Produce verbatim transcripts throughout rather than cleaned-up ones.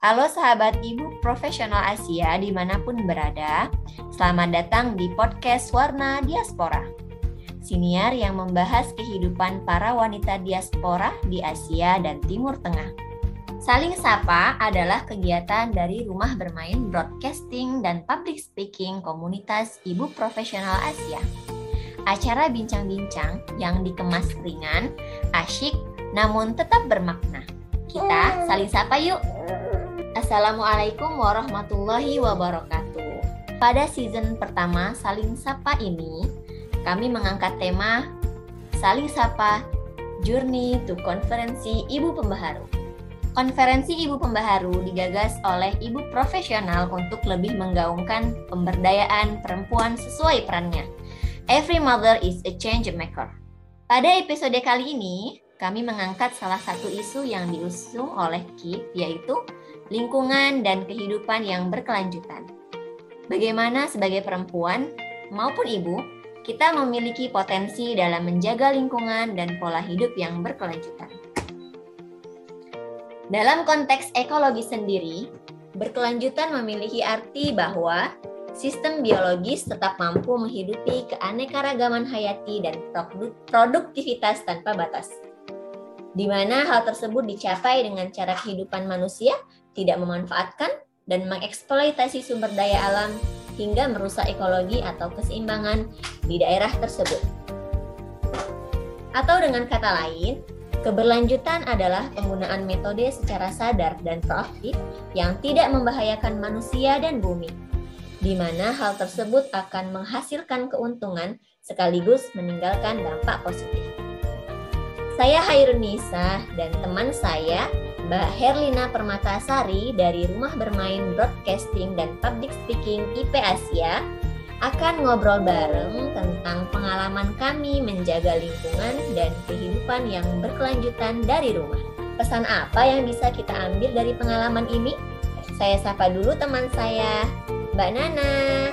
Halo sahabat Ibu Profesional Asia dimanapun berada, selamat datang di podcast Warna Diaspora. Siniar yang membahas kehidupan para wanita diaspora di Asia dan Timur Tengah. Saling Sapa adalah kegiatan dari rumah bermain broadcasting dan public speaking komunitas Ibu Profesional Asia. Acara bincang-bincang yang dikemas ringan, asyik, namun tetap bermakna. Kita saling sapa yuk! Assalamualaikum warahmatullahi wabarakatuh. Pada season pertama Saling Sapa ini, kami mengangkat tema Saling Sapa Journey to Konferensi Ibu Pembaharu. Konferensi Ibu Pembaharu digagas oleh ibu profesional untuk lebih menggaungkan pemberdayaan perempuan sesuai perannya. Every mother is a change maker. Pada episode kali ini, kami mengangkat salah satu isu yang diusung oleh K I P, yaitu lingkungan dan kehidupan yang berkelanjutan. Bagaimana sebagai perempuan maupun ibu, kita memiliki potensi dalam menjaga lingkungan dan pola hidup yang berkelanjutan. Dalam konteks ekologi sendiri, berkelanjutan memiliki arti bahwa sistem biologis tetap mampu menghidupi keanekaragaman hayati dan produktivitas tanpa batas, di mana hal tersebut dicapai dengan cara kehidupan manusia tidak memanfaatkan dan mengeksploitasi sumber daya alam hingga merusak ekologi atau keseimbangan di daerah tersebut. Atau dengan kata lain, keberlanjutan adalah penggunaan metode secara sadar dan proaktif yang tidak membahayakan manusia dan bumi, di mana hal tersebut akan menghasilkan keuntungan sekaligus meninggalkan dampak positif. Saya Khairunnisa dan teman saya Mbak Herlina Permatasari dari Rumah Bermain Broadcasting dan Public Speaking I P Asia akan ngobrol bareng tentang pengalaman kami menjaga lingkungan dan kehidupan yang berkelanjutan dari rumah. Pesan apa yang bisa kita ambil dari pengalaman ini? Saya sapa dulu teman saya, Mbak Nana.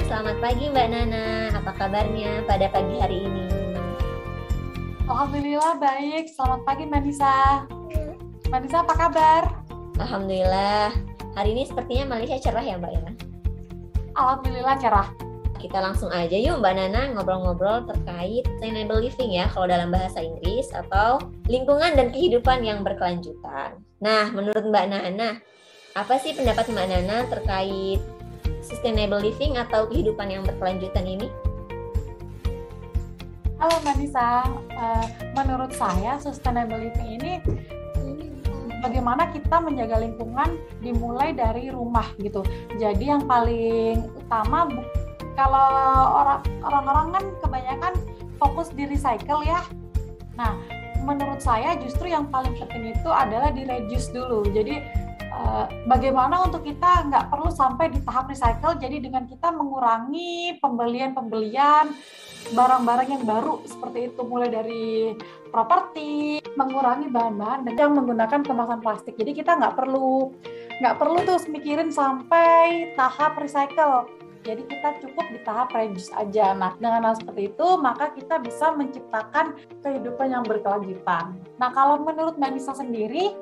Selamat pagi Mbak Nana, apa kabarnya pada pagi hari ini? Alhamdulillah baik, selamat pagi Mbak Nisa. Malaysia apa kabar? Alhamdulillah, hari ini sepertinya Malaysia cerah ya Mbak Ira? Alhamdulillah cerah. Kita langsung aja yuk Mbak Nana ngobrol-ngobrol terkait sustainable living ya, kalau dalam bahasa Inggris, atau lingkungan dan kehidupan yang berkelanjutan. Nah, menurut Mbak Nana, apa sih pendapat Mbak Nana terkait sustainable living atau kehidupan yang berkelanjutan ini? Halo Mbak Nisa, uh, menurut saya sustainable living ini bagaimana kita menjaga lingkungan dimulai dari rumah gitu. Jadi yang paling utama, kalau orang, orang-orang kan kebanyakan fokus di recycle ya. Nah, menurut saya justru yang paling penting itu adalah di reduce dulu. Jadi eh, bagaimana untuk kita nggak perlu sampai di tahap recycle. Jadi dengan kita mengurangi pembelian-pembelian barang-barang yang baru seperti itu, mulai dari properti, mengurangi bahan-bahan yang menggunakan kemasan plastik. Jadi kita nggak perlu nggak perlu tuh mikirin sampai tahap recycle. Jadi kita cukup di tahap reduce aja. Nah, dengan hal seperti itu maka kita bisa menciptakan kehidupan yang berkelanjutan. Nah, kalau menurut Mbak Nisa sendiri,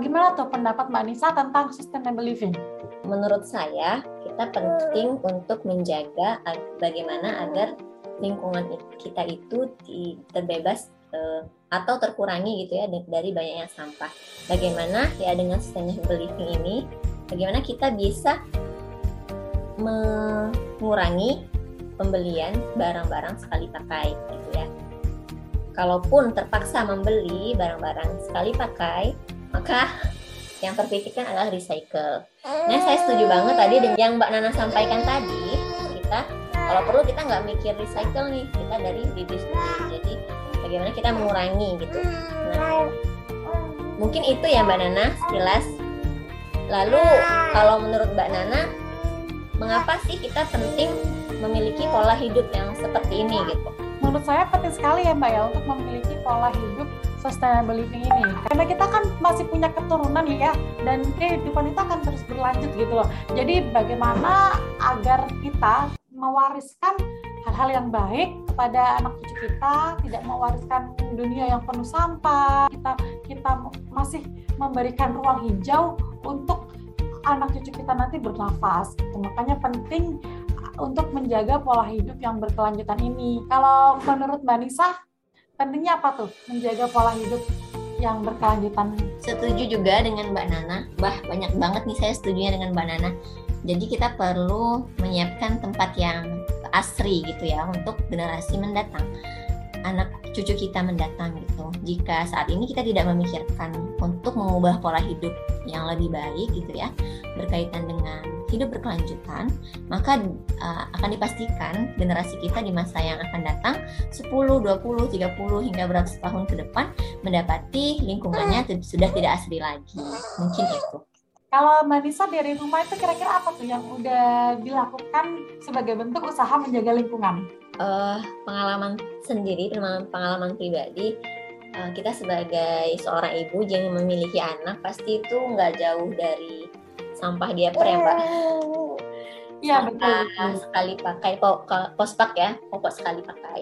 gimana tuh pendapat Mbak Nisa tentang sustainable living? Menurut saya kita penting untuk menjaga bagaimana agar lingkungan kita itu terbebas e, atau terkurangi gitu ya dari banyaknya sampah. Bagaimana ya dengan sustainable living ini, bagaimana kita bisa mengurangi pembelian barang-barang sekali pakai gitu ya. Kalaupun terpaksa membeli barang-barang sekali pakai, maka yang terpikirkan adalah recycle. Nah, saya setuju banget tadi yang Mbak Nana sampaikan tadi, kita kalau perlu kita nggak mikir recycle nih, kita dari reduce dulu. Jadi bagaimana kita mengurangi gitu. Nah, mungkin itu ya Mbak Nana sekilas. Lalu kalau menurut Mbak Nana, mengapa sih kita penting memiliki pola hidup yang seperti ini gitu? Menurut saya penting sekali ya Mbak ya untuk memiliki pola hidup sustainable living ini. Karena kita kan masih punya keturunan ya, dan kehidupan itu akan terus berlanjut gitu loh. Jadi bagaimana agar kita mewariskan hal-hal yang baik kepada anak cucu kita, tidak mewariskan dunia yang penuh sampah. Kita kita masih memberikan ruang hijau untuk anak cucu kita nanti bernafas. Gitu. Makanya penting untuk menjaga pola hidup yang berkelanjutan ini. Kalau menurut Mbak Nisa, pentingnya apa tuh menjaga pola hidup yang berkelanjutan? Setuju juga dengan Mbak Nana. Bah, banyak banget nih saya setujunya dengan Mbak Nana. Jadi kita perlu menyiapkan tempat yang asri gitu ya untuk generasi mendatang, anak cucu kita mendatang gitu. Jika saat ini kita tidak memikirkan untuk mengubah pola hidup yang lebih baik gitu ya, berkaitan dengan hidup berkelanjutan, maka uh, akan dipastikan generasi kita di masa yang akan datang sepuluh, dua puluh, tiga puluh hingga berapa tahun ke depan mendapati lingkungannya t- sudah tidak asli lagi. Mungkin itu. Kalau Mbak Nisa dari rumah itu kira-kira apa tuh yang udah dilakukan sebagai bentuk usaha menjaga lingkungan? Uh, pengalaman sendiri, pengalaman pribadi, uh, kita sebagai seorang ibu yang memiliki anak pasti itu nggak jauh dari sampah diaper ya Mbak. Iya betul. Sekali pakai pospak ya, popok sekali pakai.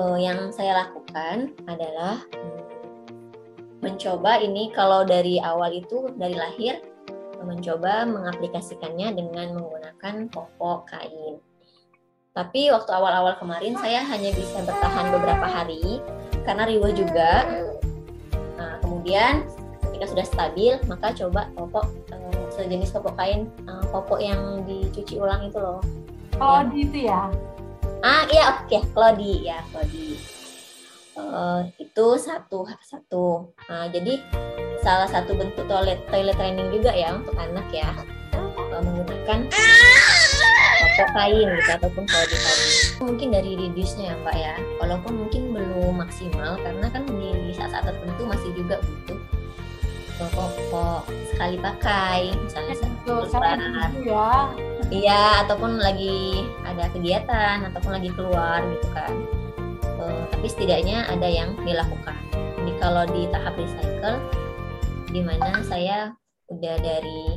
Uh, yang saya lakukan adalah mencoba ini kalau dari awal itu dari lahir mencoba mengaplikasikannya dengan menggunakan popok kain. Tapi waktu awal-awal kemarin saya hanya bisa bertahan beberapa hari karena riweuh juga. Nah, kemudian ketika sudah stabil maka coba popok eh, sejenis popok kain, eh, popok yang dicuci ulang itu loh. Kalau di itu ya. Ah iya oke, okay. Klodi ya, klodi. Uh, itu satu satu. Uh, jadi salah satu bentuk toilet toilet training juga ya untuk anak ya, uh, menggunakan popok kain gitu ataupun klodi kain. Mungkin dari reduce-nya ya Pak ya, walaupun mungkin belum maksimal karena kan di saat-saat tertentu masih juga butuh popok sekali pakai misalnya satu saat ya. Iya ataupun lagi ada kegiatan ataupun lagi keluar gitu kan. Uh, tapi setidaknya ada yang dilakukan. Jadi kalau di tahap recycle, di mana saya udah dari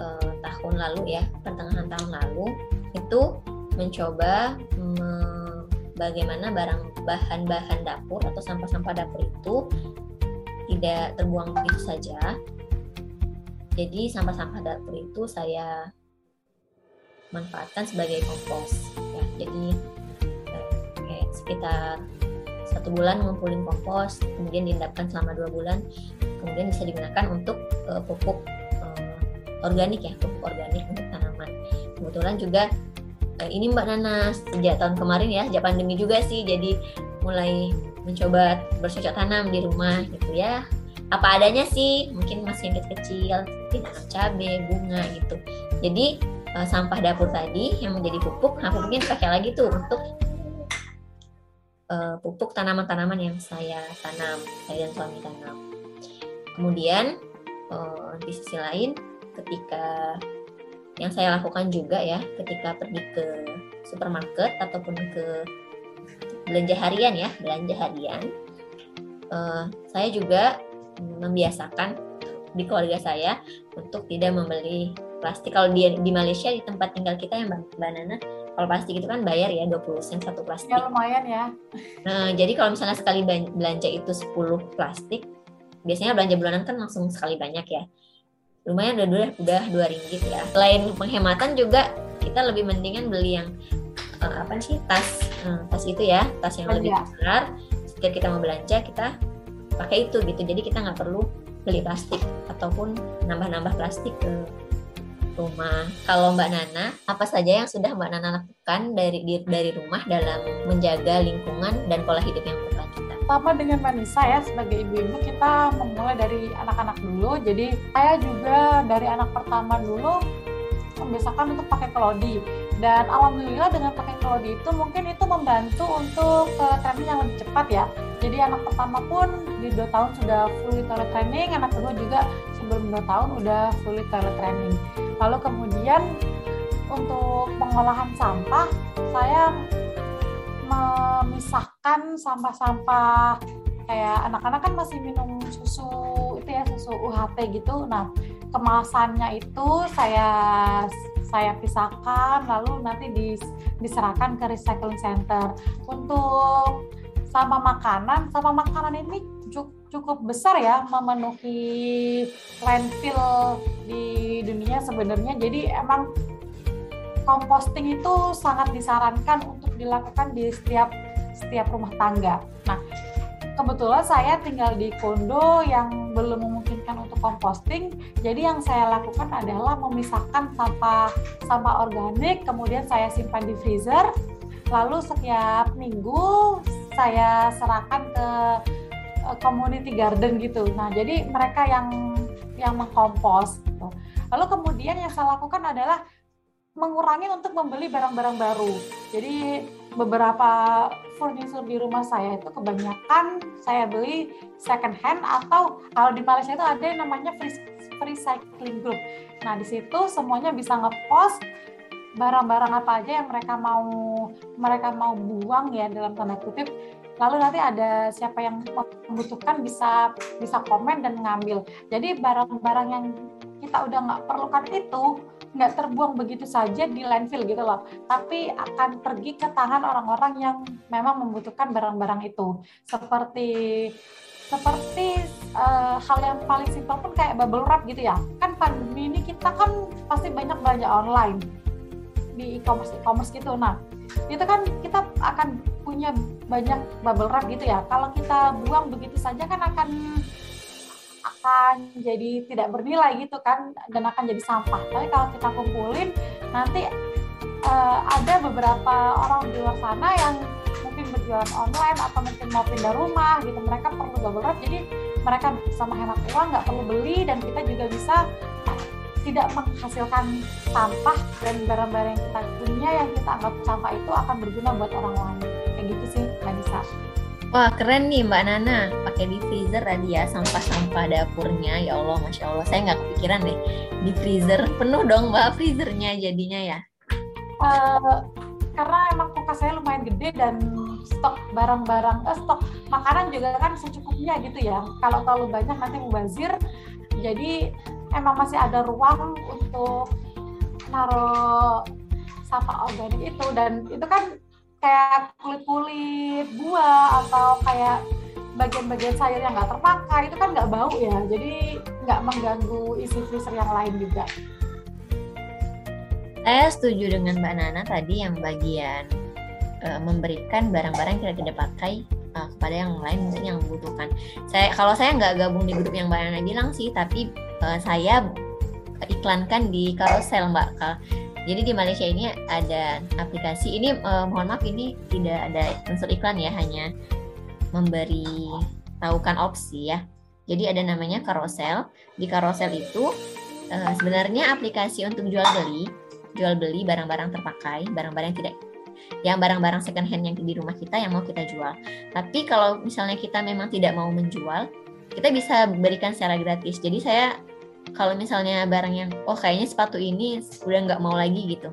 uh, tahun lalu ya, pertengahan tahun lalu itu mencoba me- bagaimana barang bahan-bahan dapur atau sampah-sampah dapur itu tidak terbuang begitu saja. Jadi sampah-sampah dapur itu saya manfaatkan sebagai kompos. Ya, jadi sekitar satu bulan ngumpulin kompos, kemudian diendapkan selama dua bulan, kemudian bisa digunakan untuk uh, pupuk uh, organik ya, pupuk organik untuk tanaman. Kebetulan juga uh, ini Mbak Nana sejak tahun kemarin ya, sejak pandemi juga sih, jadi mulai mencoba bercocok tanam di rumah gitu ya. Apa adanya sih, mungkin masih yang kecil, cabai, bunga gitu. Jadi uh, sampah dapur tadi yang menjadi pupuk, nah pupuknya dipakai lagi tuh untuk Uh, pupuk tanaman-tanaman yang saya tanam, saya dan suami tanam. Kemudian uh, di sisi lain, ketika yang saya lakukan juga ya, ketika pergi ke supermarket ataupun ke belanja harian ya, belanja harian, uh, saya juga membiasakan di keluarga saya untuk tidak membeli plastik. Kalau di, di Malaysia di tempat tinggal kita yang Mbak Nana, kalau plastik itu kan bayar ya dua puluh sen satu plastik. Ya lumayan ya. Nah, jadi kalau misalnya sekali belanja itu sepuluh plastik, biasanya belanja bulanan kan langsung sekali banyak ya. Lumayan udah udah dua ringgit ya. Selain penghematan juga kita lebih mendingan beli yang uh, apa sih tas uh, tas itu ya, tas yang belanja. Lebih besar. Setiap kita mau belanja kita pakai itu gitu. Jadi kita nggak perlu beli plastik ataupun nambah-nambah plastik ke rumah. Kalau Mbak Nana, apa saja yang sudah Mbak Nana lakukan dari dari rumah dalam menjaga lingkungan dan pola hidup yang berkelanjutan? Sama dengan Mbak Nisa ya, sebagai ibu-ibu kita memulai dari anak-anak dulu. Jadi saya juga dari anak pertama dulu membiasakan untuk pakai klodi. Dan alhamdulillah dengan pakai klodi itu mungkin itu membantu untuk uh, training yang lebih cepat ya. Jadi anak pertama pun di dua tahun sudah fully toilet training, anak kedua juga sebelum dua tahun udah fully toilet training. Lalu kemudian untuk pengolahan sampah, saya memisahkan sampah-sampah kayak anak-anak kan masih minum susu itu ya, susu U H T gitu. Nah, kemasannya itu saya saya pisahkan lalu nanti diserahkan ke recycling center. Untuk sampah makanan, sampah makanan ini cukup besar ya, memenuhi landfill di sebenarnya. Jadi emang composting itu sangat disarankan untuk dilakukan di setiap setiap rumah tangga. Nah, kebetulan saya tinggal di kondo yang belum memungkinkan untuk composting. Jadi yang saya lakukan adalah memisahkan sampah sampah organik, kemudian saya simpan di freezer. Lalu setiap minggu saya serahkan ke community garden gitu. Nah, jadi mereka yang yang mengkompos gitu. Lalu kemudian yang saya lakukan adalah mengurangi untuk membeli barang-barang baru. Jadi beberapa furniture di rumah saya itu kebanyakan saya beli second hand, atau kalau di Malaysia itu ada yang namanya free, free cycling group. Nah, di situ semuanya bisa ngepost barang-barang apa aja yang mereka mau mereka mau buang ya, dalam tanda kutip. Lalu nanti ada siapa yang membutuhkan bisa bisa komen dan ngambil. Jadi barang-barang yang kita udah nggak perlukan itu nggak terbuang begitu saja di landfill gitu loh, tapi akan pergi ke tangan orang-orang yang memang membutuhkan barang-barang itu. Seperti seperti uh, hal yang paling simpel pun kayak bubble wrap gitu ya. Kan pandemi ini kita kan pasti banyak belanja online di e-commerce e-commerce gitu. Nah, itu kan kita akan punya banyak bubble wrap gitu ya. Kalau kita buang begitu saja kan akan akan jadi tidak bernilai gitu kan, dan akan jadi sampah. Tapi kalau kita kumpulin, nanti uh, ada beberapa orang di luar sana yang mungkin berjualan online atau mungkin mau pindah rumah gitu, mereka perlu bubble wrap, jadi mereka bisa menghemat uang, nggak perlu beli, dan kita juga bisa tidak menghasilkan sampah, dan barang-barang yang kita punya yang kita anggap sampah itu akan berguna buat orang lain. Kayak gitu sih, Mbak Nisa. Wah, keren nih Mbak Nana, pakai di freezer tadi ya, sampah-sampah dapurnya. Ya Allah, Masya Allah, saya nggak kepikiran deh. Di freezer, penuh dong Mbak freezernya jadinya ya? Uh, karena emang kulkas saya lumayan gede, dan stok barang-barang, eh, stok makanan juga kan secukupnya gitu ya. Kalau terlalu banyak nanti mubazir, jadi emang masih ada ruang untuk naruh sampah organik itu. Dan itu kan kayak kulit-kulit buah atau kayak bagian-bagian sayur yang nggak terpakai itu kan nggak bau ya, jadi nggak mengganggu isi freezer yang lain juga. Saya setuju dengan Mbak Nana tadi yang bagian e, memberikan barang-barang yang tidak dipakai e, kepada yang lain mungkin yang membutuhkan. Saya kalau saya nggak gabung di grup yang Mbak Nana bilang sih, tapi e, saya iklankan di Carousell Mbak. Jadi di Malaysia ini ada aplikasi ini, eh, mohon maaf ini tidak ada unsur iklan ya, hanya memberi tahukan opsi ya. Jadi ada namanya Carousell. Di Carousell itu eh, sebenarnya aplikasi untuk jual beli, jual beli barang-barang terpakai, barang-barang yang tidak, yang barang-barang second hand yang di rumah kita yang mau kita jual. Tapi kalau misalnya kita memang tidak mau menjual, kita bisa berikan secara gratis. Jadi saya kalau misalnya barang yang, oh kayaknya sepatu ini udah nggak mau lagi gitu,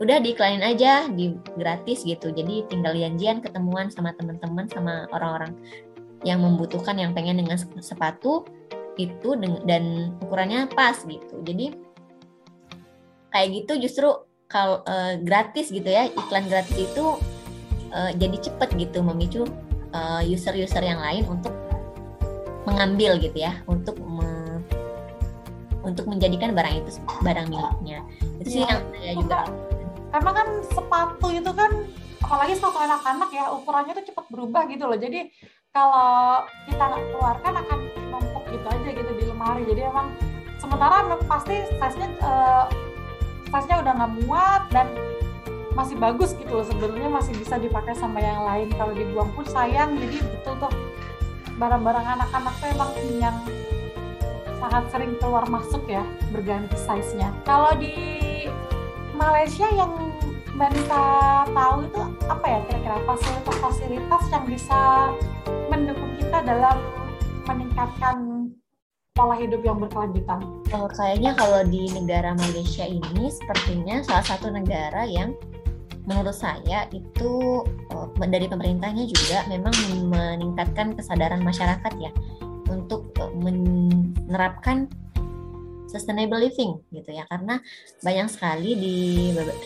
udah diiklanin aja, di gratis gitu. Jadi tinggal janjian ketemuan sama teman-teman, sama orang-orang yang membutuhkan, yang pengen dengan sepatu itu dan ukurannya pas gitu. Jadi kayak gitu justru kalau e, gratis gitu ya, iklan gratis itu e, jadi cepet gitu memicu e, user-user yang lain untuk mengambil gitu ya, untuk me- untuk menjadikan barang itu barang miliknya. Itu sih ya, yang saya juga. Karena kan sepatu itu kan, apalagi sepatu anak-anak ya, ukurannya tuh cepat berubah gitu loh. Jadi kalau kita nggak keluarkan akan numpuk gitu aja gitu di lemari. Jadi emang sementara pasti size-nya uh, size-nya udah nggak muat dan masih bagus gitu loh. Sebenarnya masih bisa dipakai sama yang lain. Kalau dibuang pun sayang. Jadi betul tuh barang-barang anak-anak tuh emang yang sangat sering keluar masuk ya, berganti size-nya. Kalau di Malaysia yang Mbak Nita tahu itu apa ya kira-kira fasilitas-fasilitas yang bisa mendukung kita dalam meningkatkan pola hidup yang berkelanjutan? Oh, kayaknya kalau di negara Malaysia ini sepertinya salah satu negara yang menurut saya itu dari pemerintahnya juga memang meningkatkan kesadaran masyarakat ya, untuk menerapkan sustainable living gitu ya, karena banyak sekali di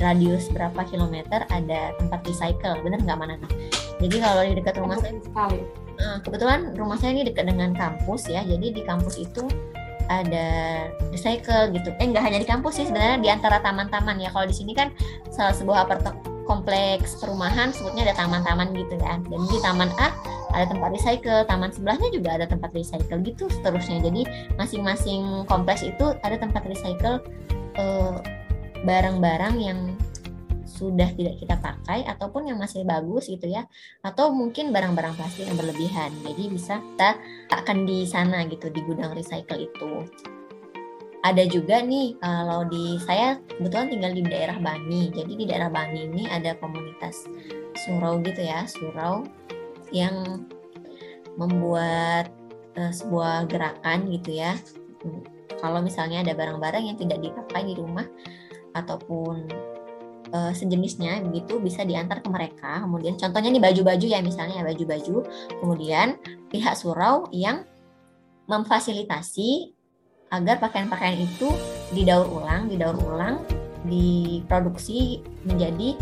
radius berapa kilometer ada tempat recycle, bener nggak mana? Jadi kalau di dekat rumah saya, kebetulan rumah saya ini dekat dengan kampus ya, jadi di kampus itu ada recycle gitu. Eh nggak hanya di kampus sih sebenarnya, di antara taman-taman ya. Kalau di sini kan salah sebuah apartemen kompleks perumahan sebutnya ada taman-taman gitu kan. Dan di taman A ada tempat recycle, taman sebelahnya juga ada tempat recycle gitu seterusnya. Jadi masing-masing kompleks itu ada tempat recycle eh, barang-barang yang sudah tidak kita pakai ataupun yang masih bagus gitu ya. Atau mungkin barang-barang plastik yang berlebihan. Jadi bisa kita takkan di sana gitu di gudang recycle itu. Ada juga nih, kalau di saya kebetulan tinggal di daerah Bani. Jadi di daerah Bani ini ada komunitas surau gitu ya, surau yang membuat uh, sebuah gerakan gitu ya. Kalau misalnya ada barang-barang yang tidak dipakai di rumah ataupun uh, sejenisnya begitu bisa diantar ke mereka. Kemudian contohnya nih baju-baju ya, misalnya baju-baju. Kemudian pihak surau yang memfasilitasi agar pakaian-pakaian itu didaur ulang, didaur ulang, diproduksi menjadi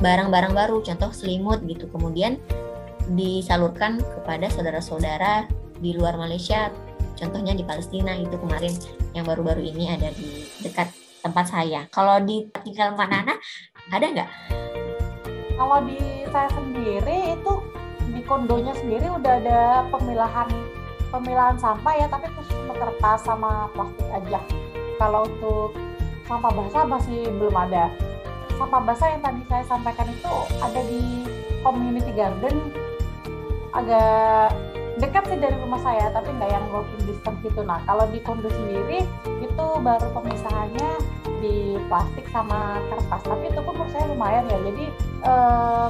barang-barang baru, contoh selimut gitu, kemudian disalurkan kepada saudara-saudara di luar Malaysia, contohnya di Palestina itu kemarin yang baru-baru ini ada di dekat tempat saya. Kalau di tinggal Mbak Nana, ada nggak? Kalau di saya sendiri itu di kondonya sendiri udah ada pemilahan pemilahan sampah ya, tapi khusus untuk kertas sama plastik aja. Kalau untuk sampah basah masih belum ada. Sampah basah yang tadi saya sampaikan itu ada di community garden, agak dekat sih dari rumah saya, tapi nggak yang walking distance gitu. Nah, kalau di kondo sendiri itu baru pemisahannya di plastik sama kertas, tapi itu pun menurut saya lumayan ya. Jadi eh,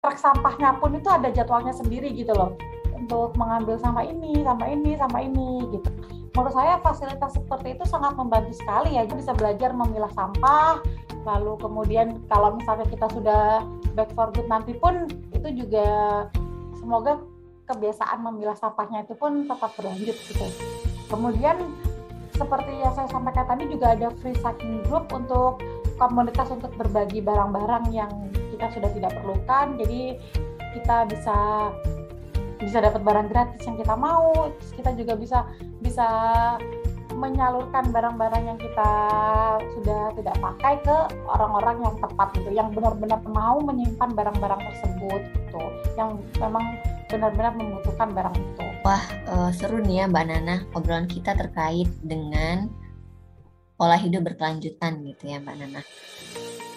truk sampahnya pun itu ada jadwalnya sendiri gitu loh, untuk mengambil sama ini, sama ini, sama ini gitu. Menurut saya fasilitas seperti itu sangat membantu sekali ya, bisa belajar memilah sampah, lalu kemudian kalau misalnya kita sudah back for good nanti pun itu juga semoga kebiasaan memilah sampahnya itu pun tetap berlanjut gitu. Kemudian seperti yang saya sampaikan tadi juga ada free cycling group untuk komunitas untuk berbagi barang-barang yang kita sudah tidak perlukan, jadi kita bisa bisa dapat barang gratis yang kita mau. Terus kita juga bisa bisa menyalurkan barang-barang yang kita sudah tidak pakai ke orang-orang yang tepat gitu, yang benar-benar mau menyimpan barang-barang tersebut gitu, yang memang benar-benar membutuhkan barang itu. Wah, uh, seru nih ya Mbak Nana obrolan kita terkait dengan pola hidup berkelanjutan gitu ya Mbak Nana.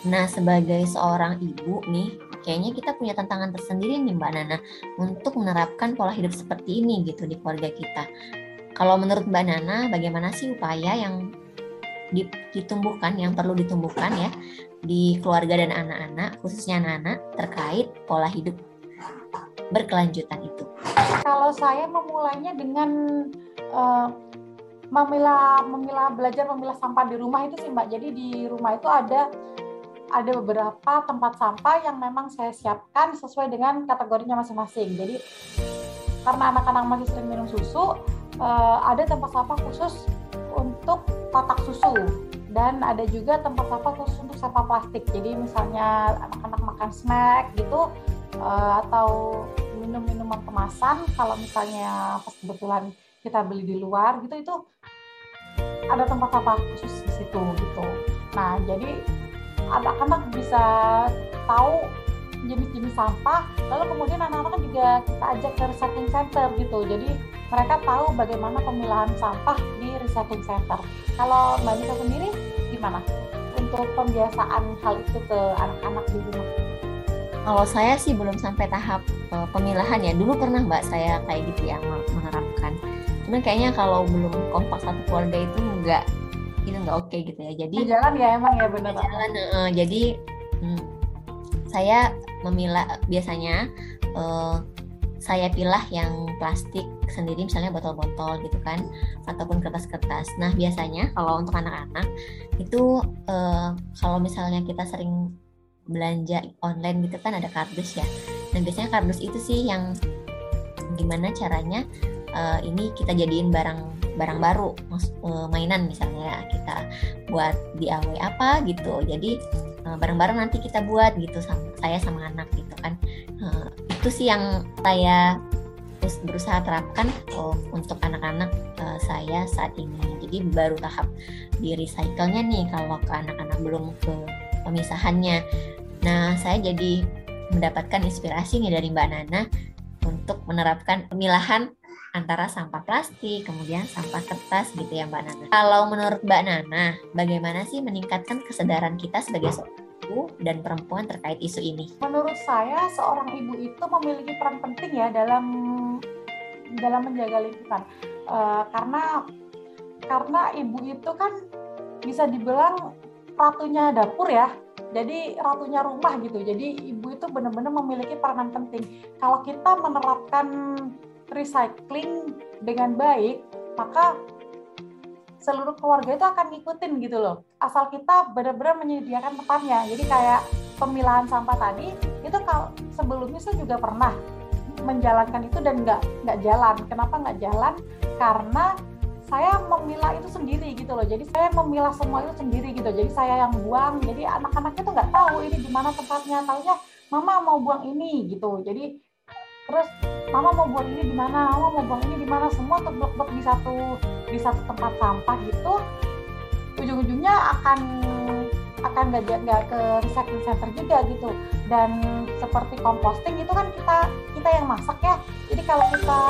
Nah, sebagai seorang ibu nih, kayaknya kita punya tantangan tersendiri nih Mbak Nana untuk menerapkan pola hidup seperti ini gitu di keluarga kita. Kalau menurut Mbak Nana, bagaimana sih upaya yang ditumbuhkan, yang perlu ditumbuhkan ya di keluarga dan anak-anak, khususnya anak-anak terkait pola hidup berkelanjutan itu? Kalau saya memulainya dengan uh, memilah, memilah belajar memilah sampah di rumah itu sih Mbak. Jadi di rumah itu ada ada beberapa tempat sampah yang memang saya siapkan sesuai dengan kategorinya masing-masing. Jadi karena anak-anak masih sering minum susu, eh, ada tempat sampah khusus untuk kotak susu dan ada juga tempat sampah khusus untuk sampah plastik. Jadi misalnya anak-anak makan snack gitu eh, atau minum minuman kemasan, kalau misalnya pas kebetulan kita beli di luar gitu, itu ada tempat sampah khusus di situ gitu. Nah, jadi anak-anak bisa tahu jenis-jenis sampah, lalu kemudian anak-anak juga kita ajak ke recycling center gitu, jadi mereka tahu bagaimana pemilahan sampah di recycling center. Kalau Mbak Nisa sendiri gimana untuk pembiasaan hal itu ke anak-anak di rumah? Kalau saya sih belum sampai tahap uh, pemilahan ya, dulu pernah Mbak saya kayak gitu ya menerapkan, cuman kayaknya kalau belum kompak satu keluarga itu enggak itu nggak oke okay gitu ya. Jadi jalan ya emang ya benar. Jalan. Uh, jadi hmm, saya memilah biasanya uh, saya pilah yang plastik sendiri, misalnya botol-botol gitu kan, ataupun kertas-kertas. Nah biasanya kalau untuk anak-anak itu uh, kalau misalnya kita sering belanja online gitu kan ada kardus ya. Nah biasanya kardus itu sih yang gimana caranya uh, ini kita jadiin barang barang baru, mainan misalnya kita buat D I Y apa gitu, jadi bareng-bareng nanti kita buat gitu, sama, saya sama anak gitu kan. Itu sih yang saya berusaha terapkan oh, untuk anak-anak uh, saya saat ini. Jadi baru tahap di recycle-nya nih kalau ke anak-anak, belum ke pemisahannya. Nah, saya jadi mendapatkan inspirasi nih dari Mbak Nana untuk menerapkan pemilahan antara sampah plastik, kemudian sampah kertas gitu ya Mbak Nana. Kalau menurut Mbak Nana, bagaimana sih meningkatkan kesadaran kita sebagai seorang ibu dan perempuan terkait isu ini? Menurut saya, seorang ibu itu memiliki peran penting ya dalam dalam menjaga lingkungan. E, karena karena ibu itu kan bisa dibilang ratunya dapur ya. Jadi ratunya rumah gitu. Jadi ibu itu benar-benar memiliki peranan penting. Kalau kita menerapkan recycling dengan baik, maka seluruh keluarga itu akan ngikutin gitu loh. Asal kita benar-benar menyediakan tempatnya. Jadi kayak pemilahan sampah tadi, itu kalau sebelumnya saya juga pernah menjalankan itu dan nggak nggak jalan. Kenapa nggak jalan? Karena saya memilah itu sendiri gitu loh. Jadi saya memilah semua itu sendiri gitu. Jadi saya yang buang. Jadi anak-anaknya tuh nggak tahu ini di mana tempatnya. Taunya mama mau buang ini gitu. Jadi terus mama mau buang ini di mana, mama mau buang ini di mana, semua terblok-blok di satu di satu tempat sampah gitu. Ujung-ujungnya akan akan nggak nggak ke recycling center juga gitu. Dan seperti composting itu kan kita kita yang masak ya. Jadi kalau kita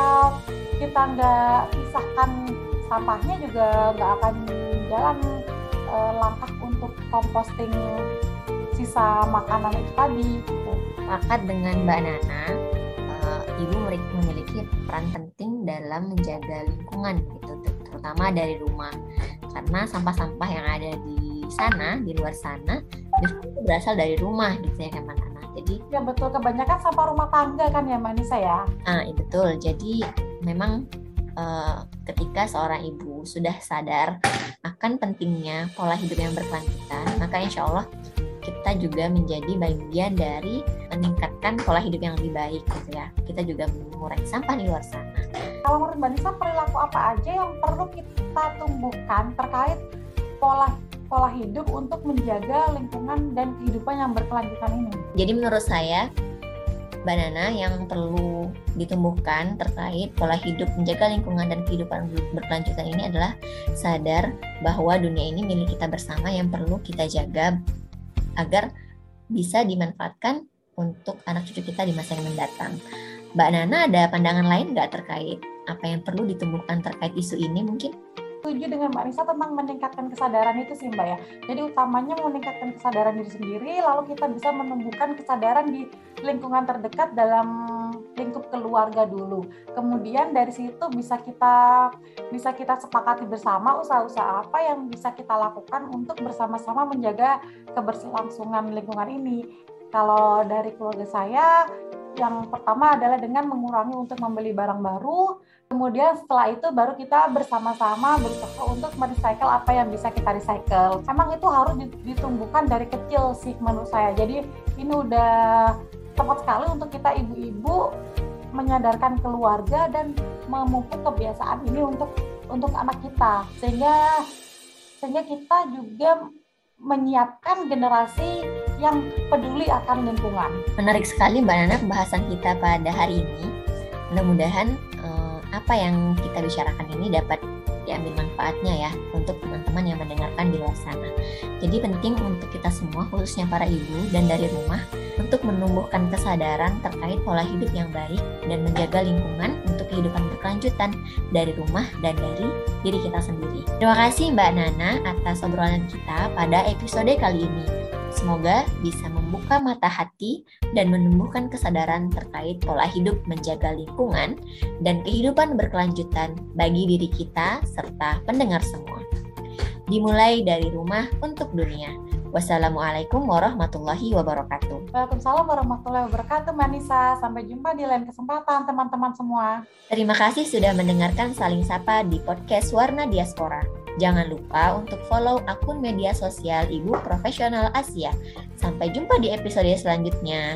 kita nggak pisahkan sampahnya juga nggak akan jalan e, langkah untuk composting sisa makanan itu tadi. Gitu. Maka dengan Mbak Nana, ibu memiliki peran penting dalam menjaga lingkungan gitu, terutama dari rumah, karena sampah-sampah yang ada di sana, di luar sana, itu berasal dari rumah gitu ya kan anak. Jadi ya betul, kebanyakan sampah rumah tangga kan ya Manisa ya. Ah iya betul. Jadi memang eh, ketika seorang ibu sudah sadar akan pentingnya pola hidup yang berkelanjutan, maka insya Allah kita juga menjadi bagian dari meningkatkan pola hidup yang lebih baik gitu ya. Kita juga mengurangi sampah di luar sana. Kalau menurut Mbak Nisa, perilaku apa aja yang perlu kita tumbuhkan terkait pola pola hidup untuk menjaga lingkungan dan kehidupan yang berkelanjutan ini? Jadi menurut saya, Mbak Nana, yang perlu ditumbuhkan terkait pola hidup menjaga lingkungan dan kehidupan berkelanjutan ini adalah sadar bahwa dunia ini milik kita bersama yang perlu kita jaga agar bisa dimanfaatkan untuk anak cucu kita di masa yang mendatang. Mbak Nana, ada pandangan lain nggak terkait apa yang perlu ditumbuhkan terkait isu ini mungkin? Setuju dengan Mbak Nisa tentang meningkatkan kesadaran itu sih Mbak ya. Jadi utamanya meningkatkan kesadaran diri sendiri, lalu kita bisa menumbuhkan kesadaran di lingkungan terdekat dalam lingkup keluarga dulu. Kemudian dari situ bisa kita bisa kita sepakati bersama usaha-usaha apa yang bisa kita lakukan untuk bersama-sama menjaga keberlangsungan lingkungan ini. Kalau dari keluarga saya, yang pertama adalah dengan mengurangi untuk membeli barang baru. Kemudian setelah itu baru kita bersama-sama berusaha untuk merecycle apa yang bisa kita recycle. Emang itu harus ditumbuhkan dari kecil sih menurut saya. Jadi ini udah tepat sekali untuk kita ibu-ibu menyadarkan keluarga dan memupuk kebiasaan ini untuk untuk anak kita. Sehingga sehingga kita juga menyiapkan generasi yang peduli akan lingkungan. Menarik sekali Mbak Nana pembahasan kita pada hari ini. Mudah-mudahan apa yang kita bicarakan ini dapat diambil manfaatnya ya untuk teman-teman yang mendengarkan di luar sana. Jadi penting untuk kita semua, khususnya para ibu dan dari rumah, untuk menumbuhkan kesadaran terkait pola hidup yang baik dan menjaga lingkungan untuk kehidupan berkelanjutan dari rumah dan dari diri kita sendiri. Terima kasih Mbak Nana atas obrolan kita pada episode kali ini. Semoga bisa membuka mata hati dan menumbuhkan kesadaran terkait pola hidup menjaga lingkungan dan kehidupan berkelanjutan bagi diri kita serta pendengar semua. Dimulai dari rumah untuk dunia. Wassalamualaikum warahmatullahi wabarakatuh. Waalaikumsalam warahmatullahi wabarakatuh, Manisa. Sampai jumpa di lain kesempatan, teman-teman semua. Terima kasih sudah mendengarkan Saling Sapa di podcast Warna Diaspora. Jangan lupa untuk follow akun media sosial Ibu Profesional Asia. Sampai jumpa di episode selanjutnya.